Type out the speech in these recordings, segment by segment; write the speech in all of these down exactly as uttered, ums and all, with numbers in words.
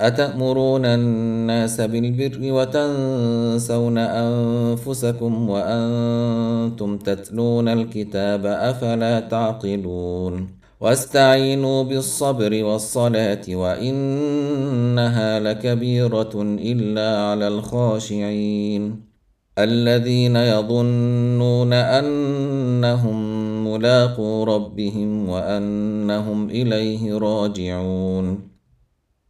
أتأمرون الناس بالبر وتنسون أنفسكم وأنتم تتلون الكتاب أفلا تعقلون واستعينوا بالصبر والصلاة وإنها لكبيرة إلا على الخاشعين الذين يظنون أنهم ملاقو ربهم وأنهم إليه راجعون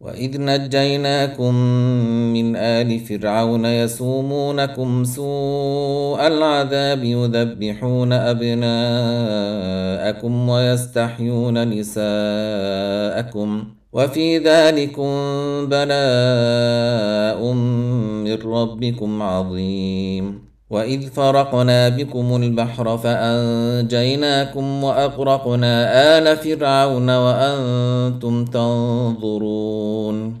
وإذ نجيناكم من آل فرعون يسومونكم سوء العذاب يذبحون أبناءكم ويستحيون نساءكم وفي ذلكم بلاء من ربكم عظيم وإذ فرقنا بكم البحر فأنجيناكم وأغرقنا آل فرعون وأنتم تنظرون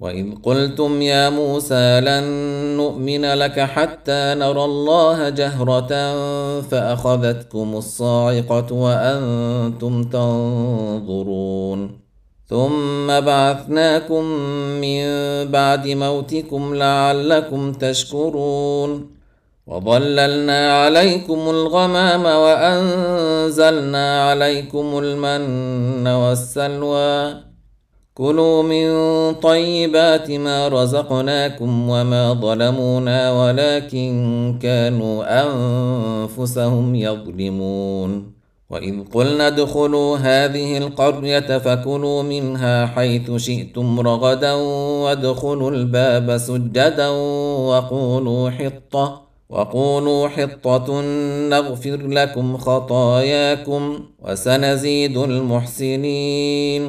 وإذ قلتم يا موسى لن نؤمن لك حتى نرى الله جهرة فأخذتكم الصاعقة وأنتم تنظرون ثم بعثناكم من بعد موتكم لعلكم تشكرون وظللنا عليكم الغمام وأنزلنا عليكم المن والسلوى كلوا من طيبات ما رزقناكم وما ظلمونا ولكن كانوا أنفسهم يظلمون وإذ قلنا ادخلوا هذه القرية فكلوا منها حيث شئتم رغدا وادخلوا الباب سجدا وقولوا حطة وقولوا حطة نغفر لكم خطاياكم وسنزيد المحسنين